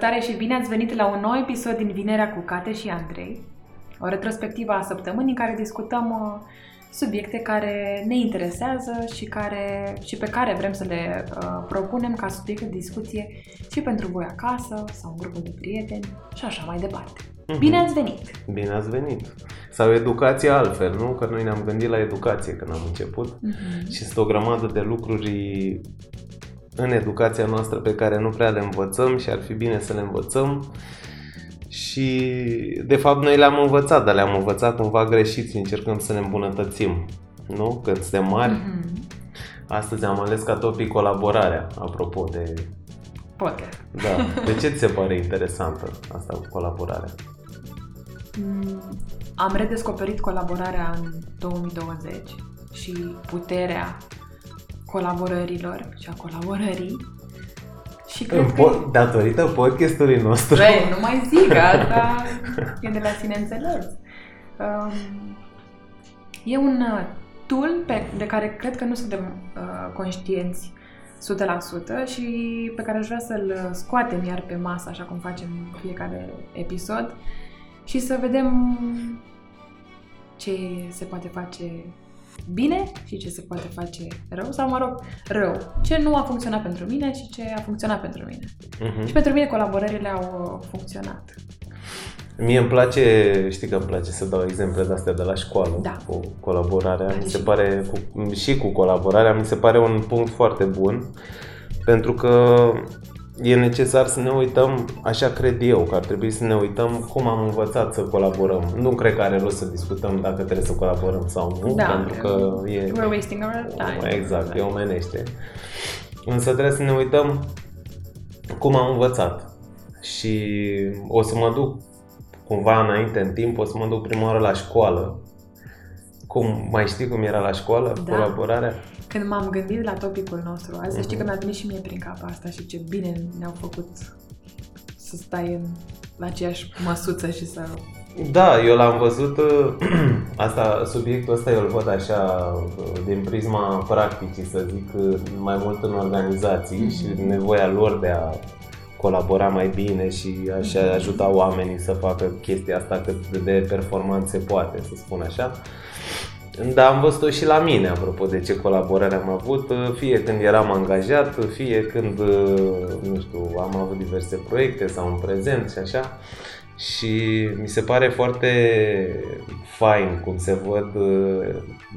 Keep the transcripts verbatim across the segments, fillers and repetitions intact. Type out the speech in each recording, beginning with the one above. Salutare și bine ați venit la un nou episod din Vinerea cu Kate și Andrei, o retrospectivă a săptămânii în care discutăm subiecte care ne interesează și, care, și pe care vrem să le uh, propunem ca subiect de discuție și pentru voi acasă sau în grupul de prieteni și așa mai departe. Mm-hmm. Bine ați venit! Bine ați venit! Sau educația altfel, nu? Că noi ne-am gândit la educație când am început mm-hmm. și sunt o grămadă de lucruri în educația noastră pe care nu prea le învățăm și ar fi bine să le învățăm. Și de fapt noi le-am învățat, dar le-am învățat cumva greșit și încercăm să ne îmbunătățim, nu? Când suntem mari. Mm-hmm. Astăzi am ales ca topic colaborarea, apropo de... Podcast. Da. De ce ți se pare interesantă asta cu colaborarea? Mm, am redescoperit colaborarea în două mii douăzeci și puterea colaborărilor și a colaborării. Și cred po- că... Datorită podcastului nostru. Băi, nu mai zic, asta e de la sine înțeles. Um, e un tool pe, de care cred că nu suntem uh, conștienți o sută la sută și pe care aș vrea să-l scoatem iar pe masă, așa cum facem fiecare episod, și să vedem ce se poate face bine și ce se poate face rău, sau mă rog, rău. Ce nu a funcționat pentru mine și ce a funcționat pentru mine. Uh-huh. Și pentru mine colaborările au funcționat. Mie îmi place, știi că îmi place să dau exemple de astea de la școală, da. Cu colaborarea, da, mi se și pare cu, și cu colaborarea mi se pare un punct foarte bun, pentru că e necesar să ne uităm, așa cred eu, că ar trebui să ne uităm cum am învățat să colaborăm. Nu cred că are rost să discutăm dacă trebuie să colaborăm sau nu, da, pentru că e... We're wasting our time. Exact, e omenește. Însă trebuie să ne uităm cum am învățat. Și o să mă duc cumva înainte în timp, o să mă duc prima oară la școală. Cum, mai știi cum era la școală, da, colaborarea? Când m-am gândit la topicul nostru azi, mm-hmm. știi că mi-a venit și mie prin cap asta și ce bine ne-au făcut să stai în, la aceeași măsuță și să... Da, eu l-am văzut, asta, subiectul ăsta eu îl văd așa din prisma practicii, să zic, mai mult în organizații mm-hmm. și nevoia lor de a colabora mai bine și așa mm-hmm. ajuta oamenii să facă chestia asta cât de performant se poate, să spun așa. Dar am văzut-o și la mine, apropo de ce colaborare am avut, fie când eram angajat, fie când, nu știu, am avut diverse proiecte sau în prezent și așa. Și mi se pare foarte fain cum se văd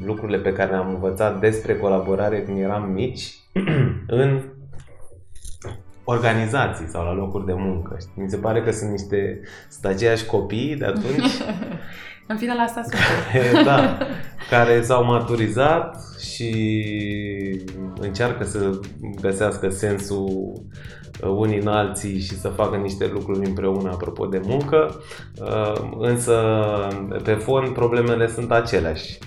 lucrurile pe care le-am învățat despre colaborare când eram mici în organizații sau la locuri de muncă. Mi se pare că sunt niște stageiași copii de atunci. În final asta sunt. Da, care s-au maturizat și încearcă să găsească sensul unii în alții și să facă niște lucruri împreună, apropo de muncă, însă pe fond problemele sunt aceleași.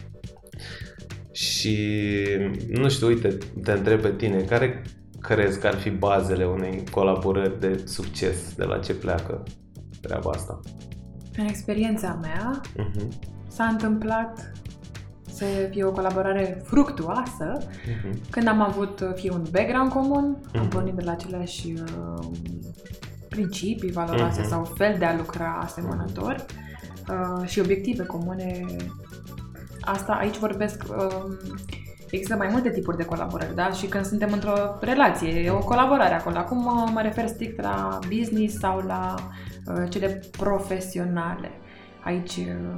Și nu știu, uite, te întreb pe tine, care crezi că ar fi bazele unei colaborări de succes? De la ce pleacă treaba asta? În experiența mea uh-huh. s-a întâmplat să fie o colaborare fructuoasă uh-huh. când am avut fie un background comun, uh-huh. am pornit de la aceleași uh, principii valoroase uh-huh. sau fel de a lucra asemănător uh-huh. uh, și obiective comune. Asta aici vorbesc... Uh, Există mai multe tipuri de colaborări, da? Și când suntem într-o relație, e o colaborare acolo. Acum mă refer strict la business sau la uh, cele profesionale. Aici... Uh,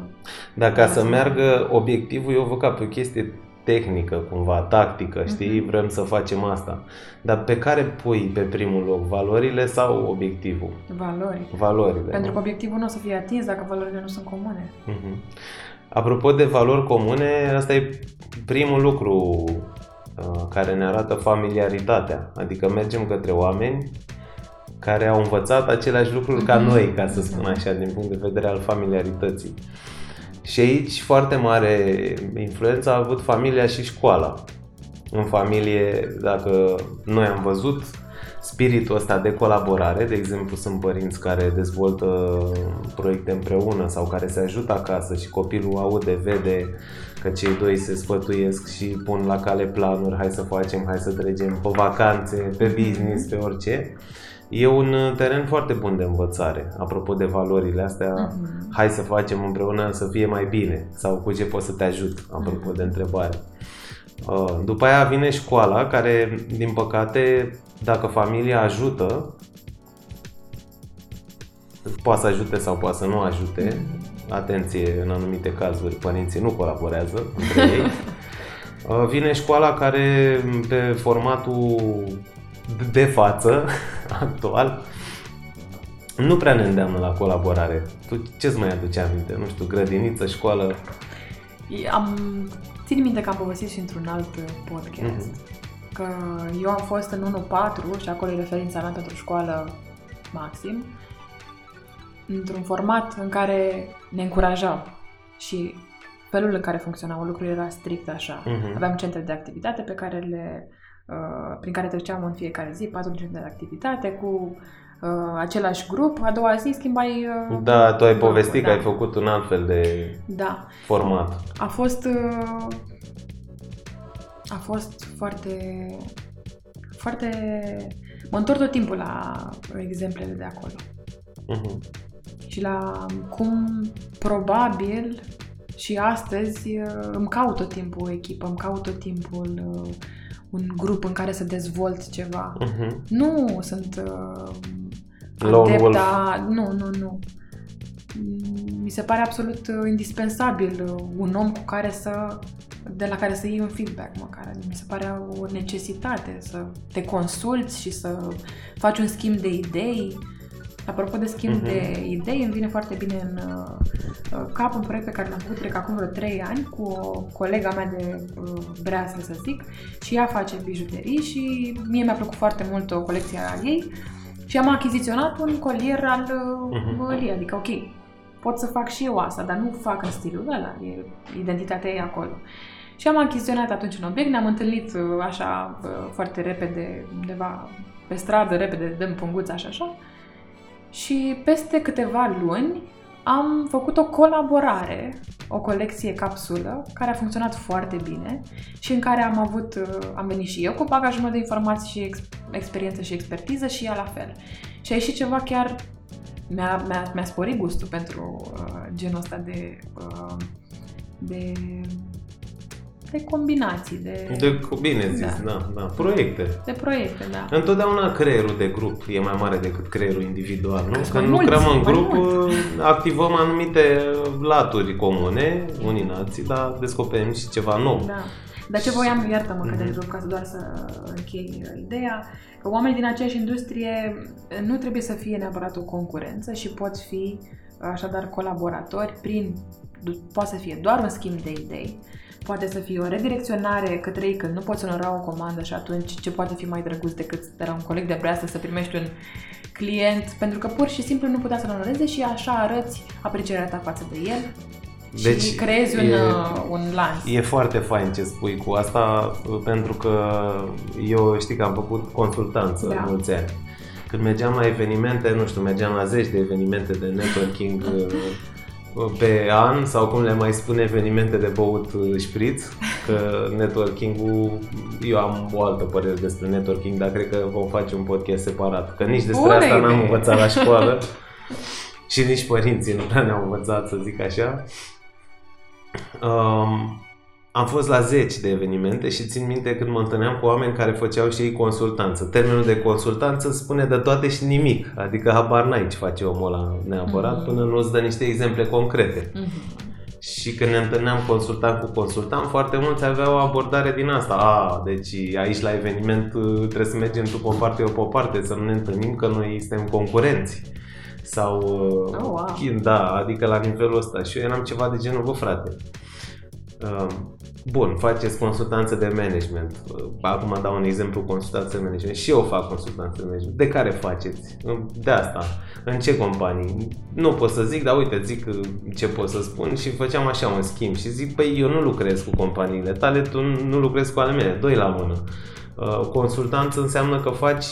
Dar ca să meargă obiectivul, eu văd ca pe o chestie tehnică, cumva, tactică, știi? Uh-huh. Vrem să facem asta. Dar pe care pui pe primul loc? Valorile sau obiectivul? Valori. Valorile. Pentru că obiectivul nu o să fie atins dacă valorile nu sunt comune. Uh-huh. Apropo de valori comune, asta e primul lucru care ne arată familiaritatea. Adică mergem către oameni care au învățat aceleași lucruri ca noi, ca să spun așa, din punct de vedere al familiarității. Și aici foarte mare influență a avut familia și școala. În familie, dacă noi am văzut spiritul ăsta de colaborare, de exemplu sunt părinți care dezvoltă proiecte împreună sau care se ajută acasă și copilul aude, vede că cei doi se sfătuiesc și pun la cale planuri, hai să facem, hai să trecem pe vacanțe, pe business, pe orice. e un teren foarte bun de învățare. Apropo de valorile astea, uh-huh. hai să facem împreună să fie mai bine sau cu ce pot să te ajut, apropo de întrebare. După aia vine școala, care, din păcate, dacă familia ajută, poate să ajute sau poate să nu ajute. Atenție, în anumite cazuri, părinții nu colaborează între ei. Vine școala care, pe formatul de față, actual, nu prea ne îndeamnă la colaborare. Tu ce-ți mai aduce aminte? Nu știu, grădiniță, școală? Am... Țin minte că am povestit și într-un alt podcast, mm-hmm. că eu am fost în unu patru și acolo e referința mea pentru școală maxim, într-un format în care ne încurajau și felul în care funcționau lucrurile era strict așa. Mm-hmm. Aveam centre de activitate pe care le, prin care treceam în fiecare zi, patru centre de activitate cu același grup, a doua zi schimbai... Da, tu ai povestit da. că ai făcut un alt fel de da. format. A fost... A fost foarte... Foarte... Mă întorc tot timpul la exemplele de acolo. Uh-huh. Și la cum probabil și astăzi îmi caut tot timpul o echipă, îmi caut tot timpul... un grup în care să dezvolt ceva. Uh-huh. Nu sunt uh, adepta... Nu, nu, nu. Mi se pare absolut indispensabil un om cu care să, de la care să iei un feedback măcar. Mi se pare o necesitate să te consulți și să faci un schimb de idei. Apropo de schimb uh-huh. de idei, îmi vine foarte bine în uh, cap un proiect pe care l-am făcut, cred că acum vreo trei ani, cu o colega mea de uh, breaslă, să zic, și ea face bijuterii și mie mi-a plăcut foarte mult o colecție a ei și am achiziționat un colier al uh, ei, uh-huh. adică ok, pot să fac și eu asta, dar nu fac în stilul ăla, e identitatea ei acolo. Și am achiziționat atunci un obiect, ne-am întâlnit uh, așa uh, foarte repede, undeva pe stradă, repede, dăm punguța așa, așa. Și peste câteva luni am făcut o colaborare, o colecție capsulă, care a funcționat foarte bine și în care am avut, am venit și eu cu bagajul meu de informații și ex, experiență și expertiză și ea la fel. Și a ieșit ceva chiar, mi-a, mi-a, mi-a sporit gustul pentru uh, genul ăsta de, uh, de, de combinații, de... de bine zis, da. Da, da, proiecte. De proiecte, da. Întotdeauna creierul de grup e mai mare decât creierul individual, nu? Că când lucrăm în grup, mult. activăm anumite laturi comune, unii în alții, dar descoperim și ceva nou. Da. Dar ce voiam, iartă-mă că de grup, ca să doar să închei ideea, că oamenii din aceeași industrie nu trebuie să fie neapărat o concurență și pot fi așadar colaboratori prin, poate să fie doar un schimb de idei, poate să fie o redirecționare către ei, că nu poți onora o comandă și atunci ce poate fi mai drăguț decât de la un coleg de breaslă să primești un client, pentru că pur și simplu nu putea să-l onoreze și așa arăți aprecierea ta față de el deci și creezi e, un, un lans. E foarte fain ce spui cu asta, pentru că eu știi că am făcut consultanță da. mulți ani. Când mergeam la evenimente, nu știu, mergeam la zeci de evenimente de networking pe an sau cum le mai spune evenimente de băut șpriț, că networking-ul, eu am o altă părere despre networking, dar cred că vom face un podcast separat, că nici despre Bună asta idee. n-am învățat la școală și nici părinții nu prea ne-au învățat, să zic așa. Um, Am fost la zeci de evenimente și țin minte când mă întâlneam cu oameni care făceau și ei consultanță. Termenul de consultanță spune de toate și nimic, adică habar n-ai ce face omul ăla neapărat, mm-hmm. până nu îți dă niște exemple concrete. Mm-hmm. Și când ne întâlneam consultant cu consultant, foarte mulți aveau o abordare din asta. A, deci aici la eveniment trebuie să mergem tu pe o parte, eu pe o parte, să nu ne întâlnim că noi suntem concurenți. Sau, oh, wow. da, adică la nivelul ăsta. Și eu eram ceva de genul, bă frate, bun, faceți consultanță de management. Acum dau un exemplu, consultanță de management. Și eu fac consultanță de management. De care faceți? De asta. În ce companii? Nu pot să zic, dar uite, zic ce pot să spun. Și făceam așa un schimb și zic, păi eu nu lucrez cu companiile tale, tu nu lucrezi cu ale mele, doi la mână. Consultanță înseamnă că faci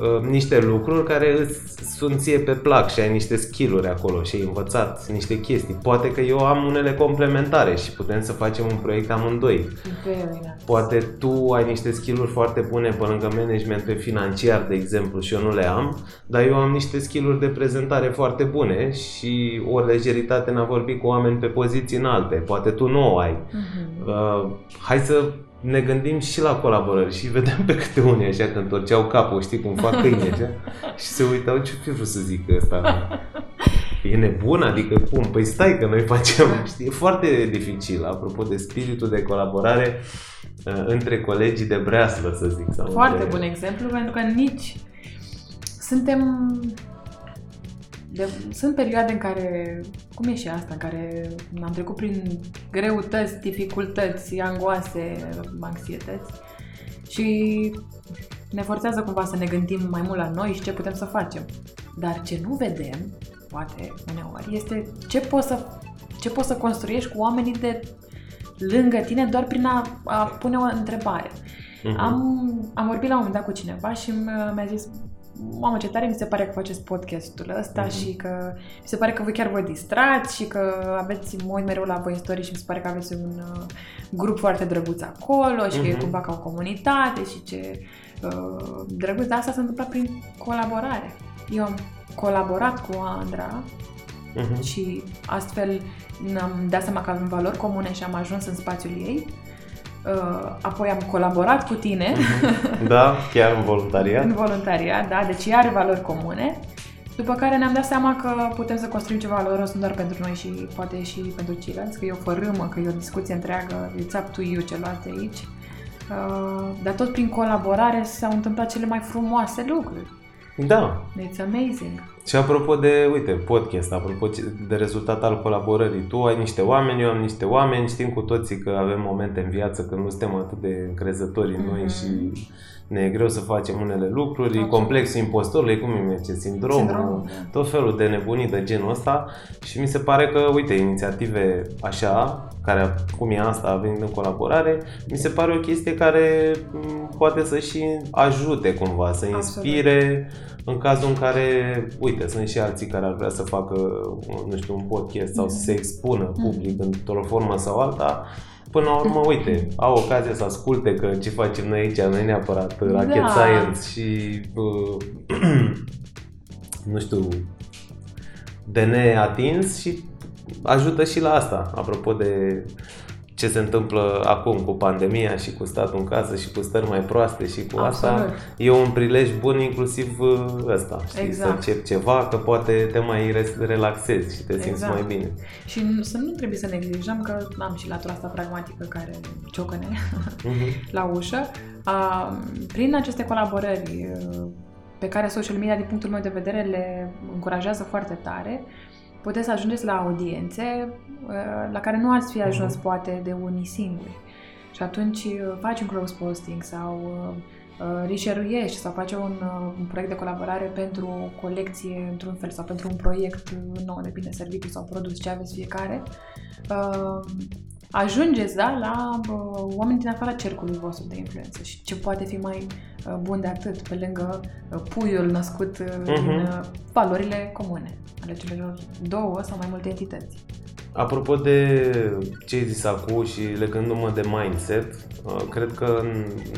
uh, niște lucruri care îți sunt ție pe plac și ai niște skill-uri acolo și ai învățat niște chestii. Poate că eu am unele complementare și putem să facem un proiect amândoi. Poate tu ai niște skill-uri foarte bune pe lângă management pe financiar, de exemplu, și eu nu le am, dar eu am niște skill-uri de prezentare foarte bune și o lejeritate în a vorbi cu oameni pe poziții înalte. Poate tu nu o ai. Uh-huh. Uh, hai să ne gândim și la colaborări și vedem pe câte unii așa că întorceau capul, știi cum fac câine, așa? Și se uitau, ce fi vrut să zic ăsta? E nebun? Adică cum? Păi stai că noi facem, știi? E foarte dificil, apropo de spiritul de colaborare uh, între colegii de breaslă, să zic. Sau foarte între... bun exemplu, pentru că nici suntem... De, sunt perioade în care, cum e și asta, în care am trecut prin greutăți, dificultăți, angoase, anxietăți și ne forțează cumva să ne gândim mai mult la noi și ce putem să facem. Dar ce nu vedem, poate uneori, este ce poți să, ce poți să construiești cu oamenii de lângă tine doar prin a, a pune o întrebare. Uh-huh. Am, am vorbit la un moment dat cu cineva și mi-a zis: mamă, ce tare mi se pare că faceți podcastul ăsta, uh-huh, și că mi se pare că voi chiar vă distrați și că aveți, mă uit mereu la voi în story și mi se pare că aveți un uh, grup foarte drăguț acolo și uh-huh, că e cumva ca o comunitate și ce uh, drăguț. Dar asta s-a întâmplat prin colaborare. Eu am colaborat cu Andra, uh-huh, și astfel ne-am dat seama că avem valori comune și am ajuns în spațiul ei. Apoi am colaborat cu tine. Da, chiar în voluntariat. În voluntariat, da, deci iar valori comune. După care ne-am dat seama că putem să construim ceva valoros, nu doar pentru noi și poate și pentru ceilalți, că e o fărâmă, că e o discuție întreagă, it's up to you ce luați aici. Dar tot prin colaborare s-au întâmplat cele mai frumoase lucruri. Da. It's amazing. Și apropo de, uite, podcast, apropo de rezultat al colaborării, tu ai niște oameni, eu am niște oameni, știm cu toții că avem momente în viață când nu suntem atât de încrezători în noi, mm-hmm, și ne e greu să facem unele lucruri, okay, complexul impostorului, cum îi merge, sindromul, Sindrom. tot felul de nebunii de genul ăsta și mi se pare că, uite, inițiative așa, care cum e asta, a venit în colaborare, mi se pare o chestie care poate să și ajute cumva, să inspire. Absolut. În cazul în care, uite, sunt și alții care ar vrea să facă, nu știu, un podcast sau să se expună public într-o formă sau alta, până la urmă, uite, au ocazia să asculte că ce facem noi aici nu e neapărat rocket da. science și, uh, nu știu, de neatins și ajută și la asta, apropo de... ce se întâmplă acum cu pandemia și cu statul în casă și cu stări mai proaste și cu Absolut. asta, e un prilej bun inclusiv ăsta, știi? Exact. Să începi ceva, că poate te mai relaxezi și te simți exact. mai bine. Și să nu trebuie să neglijăm că am și latura asta pragmatică care ciocăne uh-huh. la ușă. Prin aceste colaborări pe care social media, din punctul meu de vedere, le încurajează foarte tare, puteți să ajungeți la audiențe la care nu ați fi ajuns, uh-huh, poate, de unii singuri. Și atunci faci un cross-posting sau uh, reshare-uiești sau faci un, uh, un proiect de colaborare pentru o colecție într-un fel sau pentru un proiect nou, depinde serviciu sau produs, ce aveți fiecare. Uh, ajungeți, da, la uh, oameni din afara cercului vostru de influență și ce poate fi mai uh, bun de atât, pe lângă uh, puiul născut uh, uh-huh. din uh, valorile comune ale celor două sau mai multe entități. Apropo de ce ai zis acum și legându-mă de mindset, cred că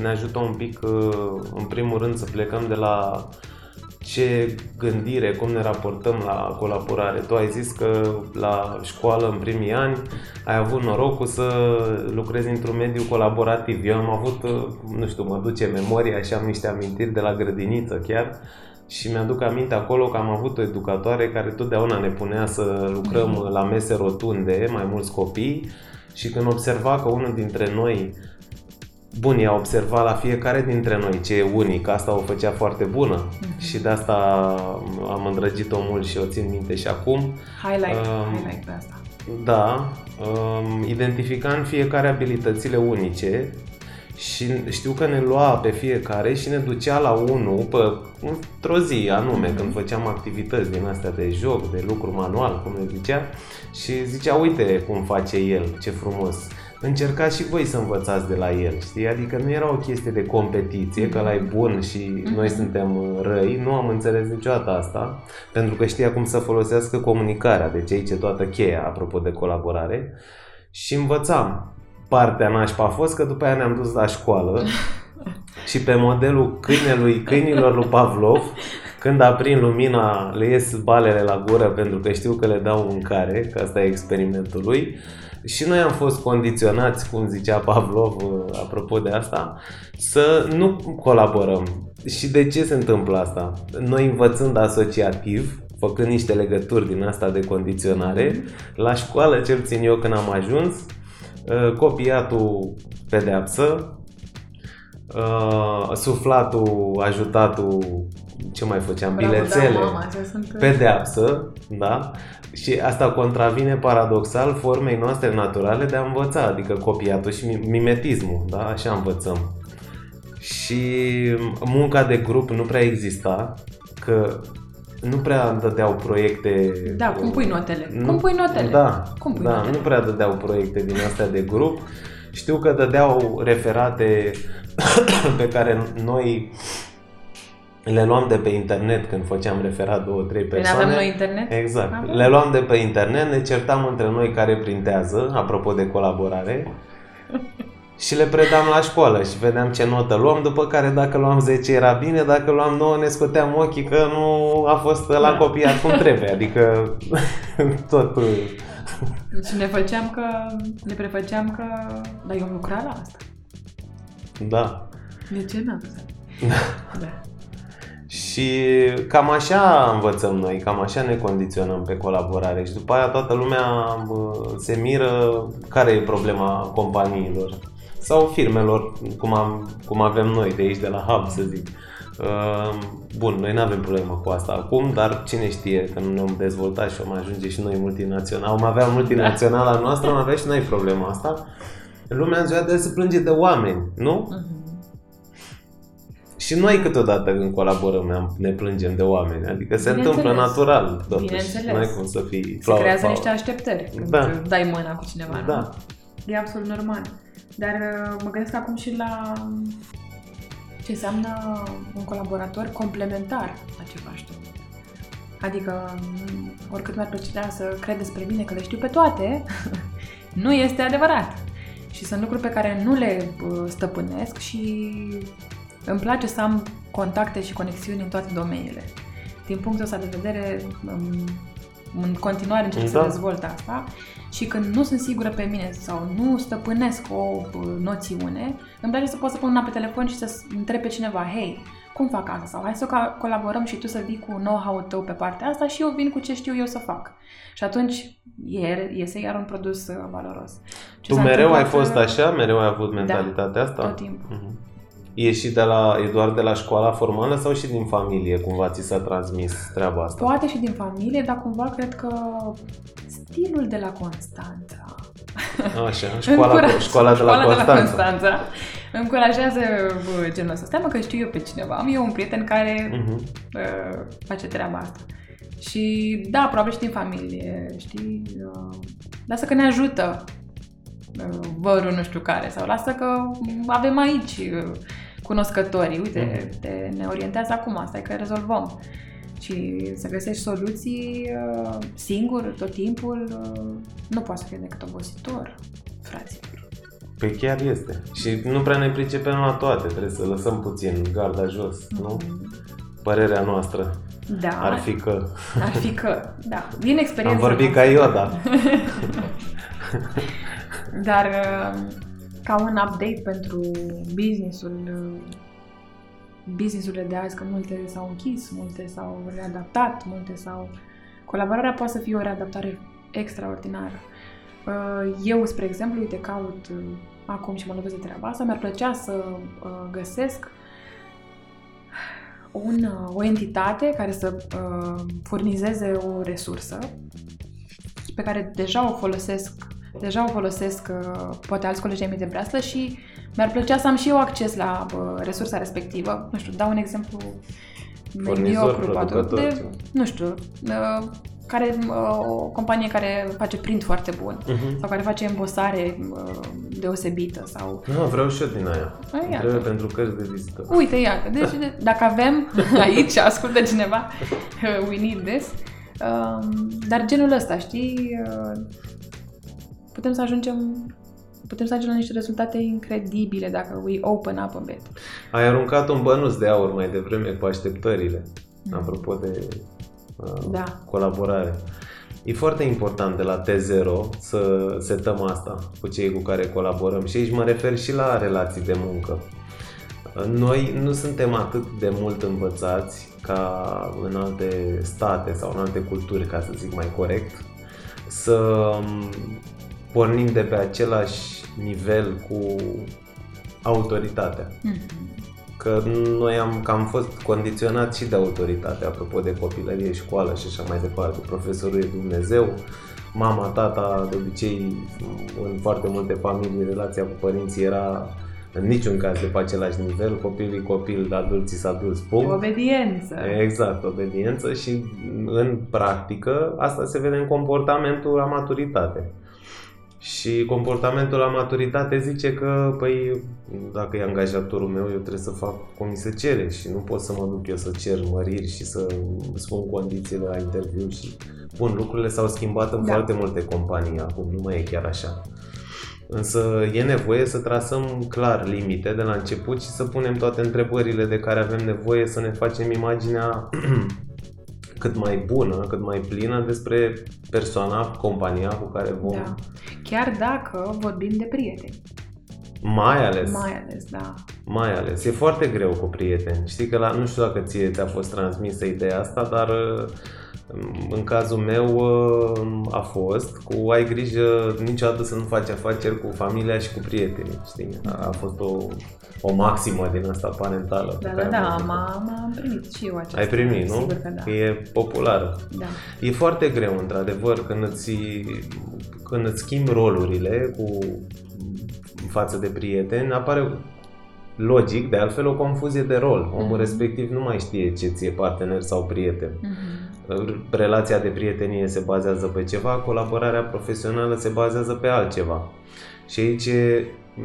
ne ajută un pic, în primul rând, să plecăm de la ce gândire, cum ne raportăm la colaborare. Tu ai zis că la școală, în primii ani, ai avut norocul să lucrezi într-un mediu colaborativ. Eu am avut, nu știu, mă duce memoria și am niște amintiri de la grădiniță chiar. Și mi-aduc aminte acolo că am avut o educatoare care totdeauna ne punea să lucrăm la mese rotunde, mai mulți copii, și când observa că unul dintre noi, bun, i-a observat la fiecare dintre noi ce e unic, asta o făcea foarte bună, mm-hmm, și de asta am îndrăgit-o mult și o țin minte și acum. Highlight, um, highlight pe asta. Da, um, identifica în fiecare abilitățile unice. Și știu că ne lua pe fiecare și ne ducea la unul pe, într-o zi anume, când făceam activități din astea de joc, de lucru manual, cum le zicea, și zicea, uite cum face el, ce frumos. încercați și voi să învățați de la el, știi? Adică nu era o chestie de competiție, că ăla e bun și noi suntem răi, nu am înțeles niciodată asta, pentru că știa cum să folosească comunicarea, deci aici e toată cheia, apropo de colaborare, și învățam. Partea nașpa a fost că după aia ne-am dus la școală și pe modelul câinelui, câinilor lui Pavlov, când aprind lumina, le ies balele la gură pentru că știu că le dau mâncare, că asta e experimentul lui. Și noi am fost condiționați, cum zicea Pavlov, apropo de asta, să nu colaborăm. Și de ce se întâmplă asta? Noi învățând asociativ, făcând niște legături din asta de condiționare, la școală, cel puțin eu când am ajuns, copiatul pedeapsă, suflatul, ajutatul, ce mai făceam, bilețele, da, mama, pedeapsă, da? Și asta contravine paradoxal formei noastre naturale de a învăța, adică copiatul și mimetismul, da? Așa învățăm. Și munca de grup nu prea exista, că nu prea dădeau proiecte... Da, cum pui notele? Nu, cum pui notele? Da, cum pui da notele? Nu prea dădeau proiecte din astea de grup. Știu că dădeau referate pe care noi le luam de pe internet când făceam referat două, trei persoane. Aveam noi internet? Exact. Aveam. Le luam de pe internet, ne certam între noi care printează, apropo de colaborare, și le predam la școală și vedeam ce notă luam, după care dacă luam zece era bine, dacă luam nouă ne scoteam ochii că nu a fost la copiat cum trebuie, adică tot... Și ne făceam că, ne prefăceam că, dar eu am lucrat la asta. Da. De ce n-am zis? Da. Și cam așa învățăm noi, cam așa ne condiționăm pe colaborare și după aia toată lumea se miră care e problema companiilor sau firmelor, cum, am, cum avem noi de aici, de la Hub, să zic. Bun, noi nu avem problemă cu asta acum, dar cine știe că nu ne-am dezvoltat și am ajunge și noi multinațional. Am avea multinaționala noastră, am avea și noi problema asta. Lumea în ziua de azi se plânge de oameni, nu? Și noi câteodată când colaborăm ne plângem de oameni, adică se întâmplă natural, totuși, nu ai cum să fii... Se creează niște așteptări când da. dai mâna cu cineva, da. nu? E absolut normal. Dar mă gândesc acum și la ce înseamnă un colaborator complementar la ce faci tu. Adică, oricât mi-ar plăcea să cred despre mine că le știu pe toate, nu este adevărat. Și sunt lucruri pe care nu le stăpânesc și... Îmi place să am contacte și conexiuni în toate domeniile. Din punctul ăsta de vedere, în continuare încerc exact. să dezvolt asta și când nu sunt sigură pe mine sau nu stăpânesc o noțiune, îmi place să pot să pun una pe telefon și să întreb pe cineva, hei, cum fac asta? Sau hai să colaborăm și tu să vii cu know-how-ul tău pe partea asta și eu vin cu ce știu eu să fac. Și atunci iese iar un produs valoros. Ce tu mereu ai fost că... așa? Mereu ai avut mentalitatea da, asta? Tot timpul. Uh-huh. E și de la, e doar de la școala formală sau și din familie, cumva ți s-a transmis treaba asta? Poate și din familie, dar cumva cred că stilul de la Constanța. Așa, școala, Încuraj... școala, de, la școala Constanța. de la Constanța. Încurajează genul ăsta. Stai mă că știu eu pe cineva, am eu un prieten care uh-huh. face treaba asta. Și da, probabil și din familie, știi? Lasă că ne ajută vărul nu știu care sau lasă că avem aici... cunoscătorii, uite, te, ne orientează acum, stai că rezolvăm. Și să găsești soluții singur, tot timpul, nu poate să fie decât obositor, fraților. Păi chiar este. Și nu prea ne pricepem la toate, trebuie să lăsăm puțin garda jos, mm-hmm. nu? Părerea noastră da, ar fi că... Ar fi că, da. Din experiența... Am vorbit ca Yoda. Dar... ca un update pentru business-ul, business-urile de azi, că multe s-au închis, multe s-au readaptat, multe s-au... Colaborarea poate să fie o readaptare extraordinară. Eu, spre exemplu, uite, caut acum și mă lovesc de treaba asta, mi-ar plăcea să găsesc un, o entitate care să furnizeze o resursă pe care deja o folosesc Deja o folosesc, poate alți colegi ai mei de breaslă și mi-ar plăcea să am și eu acces la bă, resursa respectivă. Nu știu, dau un exemplu mediocru, de, nu știu, uh, care, uh, o companie care face print foarte bun uh-huh. sau care face embosare uh, deosebită sau... Nu, vreau și eu din aia. A, vreau pentru cărți de vizită. Uite, iată. Deci, de, dacă avem aici, ascultă cineva, we need this. Uh, dar genul ăsta, știi, uh, putem să ajungem... Putem să ajungem la niște rezultate incredibile dacă we open up a bit. Ai aruncat un bănuț de aur mai devreme cu așteptările, mm. apropo de uh, da. colaborare. E foarte important de la T zero să setăm asta cu cei cu care colaborăm și aici mă refer și la relații de muncă. Noi nu suntem atât de mult învățați ca în alte state sau în alte culturi, ca să zic mai corect, să pornim de pe același nivel cu autoritatea. Mm-hmm. Că noi am, că am fost condiționați și de autoritate, apropo de copilărie, școală și așa mai departe. Profesorul e Dumnezeu, mama, tata, de obicei, în foarte multe familii, relația cu părinții era în niciun caz de pe același nivel, copilul copil, adulții s-a dus, punct. Obediență. Exact, obediență și în practică asta se vede în comportamentul la maturitate. Și comportamentul la maturitate zice că, păi, dacă e angajatorul meu, eu trebuie să fac cum mi se cere și nu pot să mă duc eu să cer măriri și să spun condițiile la interviu și... Bun, lucrurile s-au schimbat în da. foarte multe companii acum, nu mai e chiar așa. Însă e nevoie să trasăm clar limite de la început și să punem toate întrebările de care avem nevoie, să ne facem imaginea cât mai bună, cât mai plină despre persoana, compania cu care vom... Da. Chiar dacă vorbim de prieteni. Mai ales. Mai ales, da. Mai ales. E foarte greu cu prieteni. Știi că la, nu știu dacă ție ți-a fost transmisă ideea asta, dar în cazul meu a fost cu ai grijă niciodată să nu faci afaceri cu familia și cu prietenii, știi? A fost o, o maximă din asta parentală. Da, da, da, am, am primit și eu aceasta. Ai primit, nu? Că da. E populară. Da. E foarte greu, într-adevăr, când îți, când îți schimbi rolurile cu față de prieteni, apare... Logic, de altfel, o confuzie de rol. Omul mm-hmm. respectiv nu mai știe ce ți-e partener sau prieten. Mm-hmm. Relația de prietenie se bazează pe ceva, colaborarea profesională se bazează pe altceva. Și aici e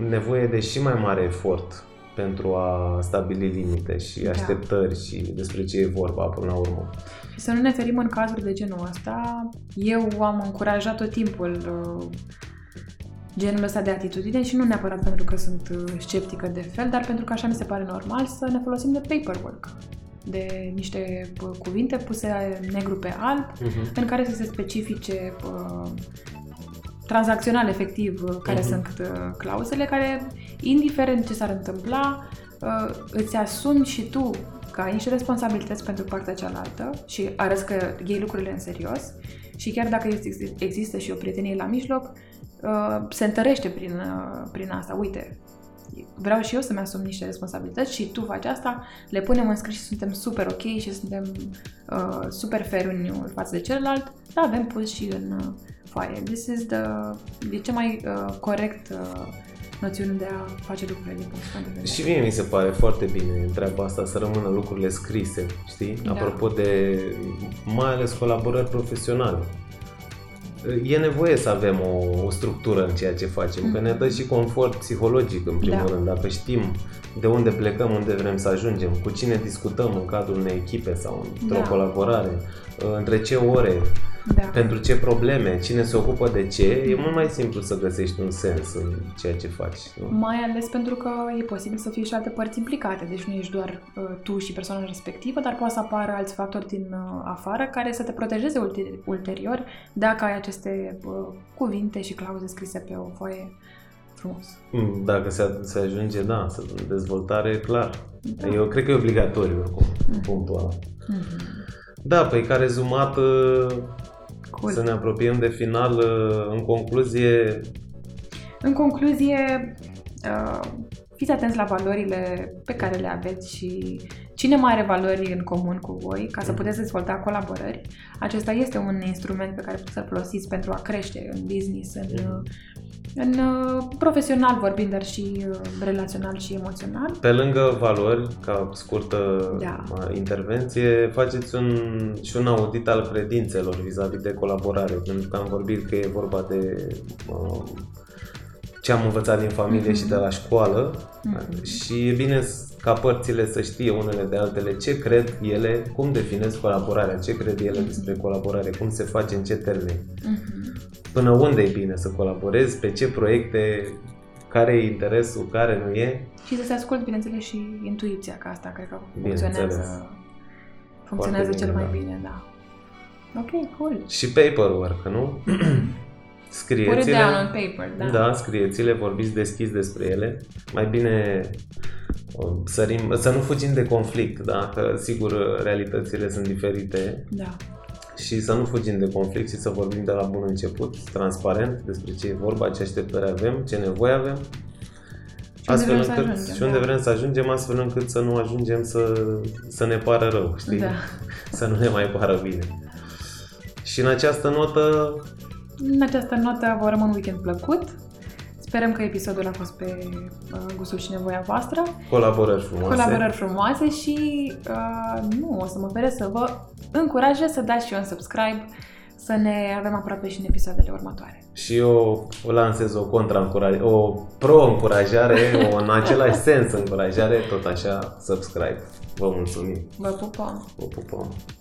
nevoie de și mai mare efort pentru a stabili limite și așteptări da. și despre ce e vorba până la urmă. Și să nu ne ferim în cazuri de genul ăsta. Eu am încurajat tot timpul genul ăsta de atitudine și nu neapărat pentru că sunt sceptică de fel, dar pentru că așa mi se pare normal să ne folosim de paperwork, de niște cuvinte puse negru pe alb, uh-huh. în care să se specifice uh, tranzacțional efectiv care uh-huh. sunt uh, clauzele, care, indiferent ce s-ar întâmpla, uh, îți asumi și tu că ai niște responsabilități pentru partea cealaltă și arăți că iei lucrurile în serios și chiar dacă există și o prietenie la mijloc, se întărește prin, prin asta. Uite, vreau și eu să-mi asum niște responsabilități și tu faci asta, le punem în scris și suntem super ok și suntem uh, super fair unul față de celălalt, dar avem pus și în uh, foaie. This is the, e cea mai uh, corect uh, noțiune de a face lucrurile din punct de vedere. Și mie mi se pare foarte bine treaba asta, să rămână lucrurile scrise, știi? Da. Apropo de, mai ales colaborări profesionale. E nevoie să avem o, o structură în ceea ce facem, mm-hmm. că ne dă și confort psihologic în primul da. rând, dacă știm de unde plecăm, unde vrem să ajungem, cu cine discutăm în cadrul unei echipe sau într-o da. colaborare, între ce ore, da. pentru ce probleme, cine se ocupă de ce, e mult mai simplu să găsești un sens în ceea ce faci. Nu? Mai ales pentru că e posibil să fie și alte părți implicate, deci nu ești doar uh, tu și persoana respectivă, dar poate să apară alți factori din uh, afară care să te protejeze ulterior, ulterior dacă ai aceste uh, cuvinte și clauze scrise pe o foaie frumos. Dacă se, se ajunge, da, să dezvoltare, clar. Da. Eu cred că e obligatoriu oricum, mm. punctul ăla. Mm-hmm. Da, păi ca rezumat, cool. să ne apropiem de final, în concluzie... În concluzie, fiți atenți la valorile pe care le aveți și cine mai are valori în comun cu voi, ca să puteți dezvolta colaborări. Acesta este un instrument pe care puteți să-l folosiți pentru a crește în business, în, în profesional vorbind, dar și relațional și emoțional. Pe lângă valori, ca scurtă da. intervenție, faceți un, și un audit al credințelor vis-a-vis de colaborare, pentru că am vorbit că e vorba de... Um, ce am învățat din familie mm-hmm. și de la școală mm-hmm. și e bine ca părțile să știe unele de altele ce cred ele, cum definesc colaborarea, ce cred ele despre colaborare, cum se face, în ce termeni, mm-hmm. până unde e bine să colaborezi, pe ce proiecte, care e interesul, care nu e. Și să se asculte, bineînțeles, și intuiția, că asta cred că funcționează, funcționează bine, cel mai bine, da. Ok, cool. Și paperwork, nu? Scrieți-le, down on paper, da. Da, scrieți-le, vorbiți deschis despre ele. Mai bine sărim, să nu fugim de conflict, da? Că, sigur, realitățile sunt diferite. Da. Și să nu fugim de conflict și să vorbim de la bun început, transparent, despre ce e vorba, ce așteptări avem, ce nevoie avem. Și unde, vrem, încât, să ajungem, și unde da. vrem să ajungem, astfel încât să nu ajungem să, să ne pară rău, știi? Da. Să nu ne mai pară bine. Și în această notă... În această notă vă rămân un weekend plăcut. Sperăm că episodul a fost pe gustul și nevoia voastră. Colaborări frumoase. Colaborări frumoase și uh, nu, o să mă feresc să vă încurajez să dați și un subscribe, să ne avem aproape și în episoadele următoare. Și eu lansez o contra-încurajare, o pro-încurajare, o în același sens încurajare, tot așa, subscribe. Vă mulțumim. Vă pupăm. Vă pupăm.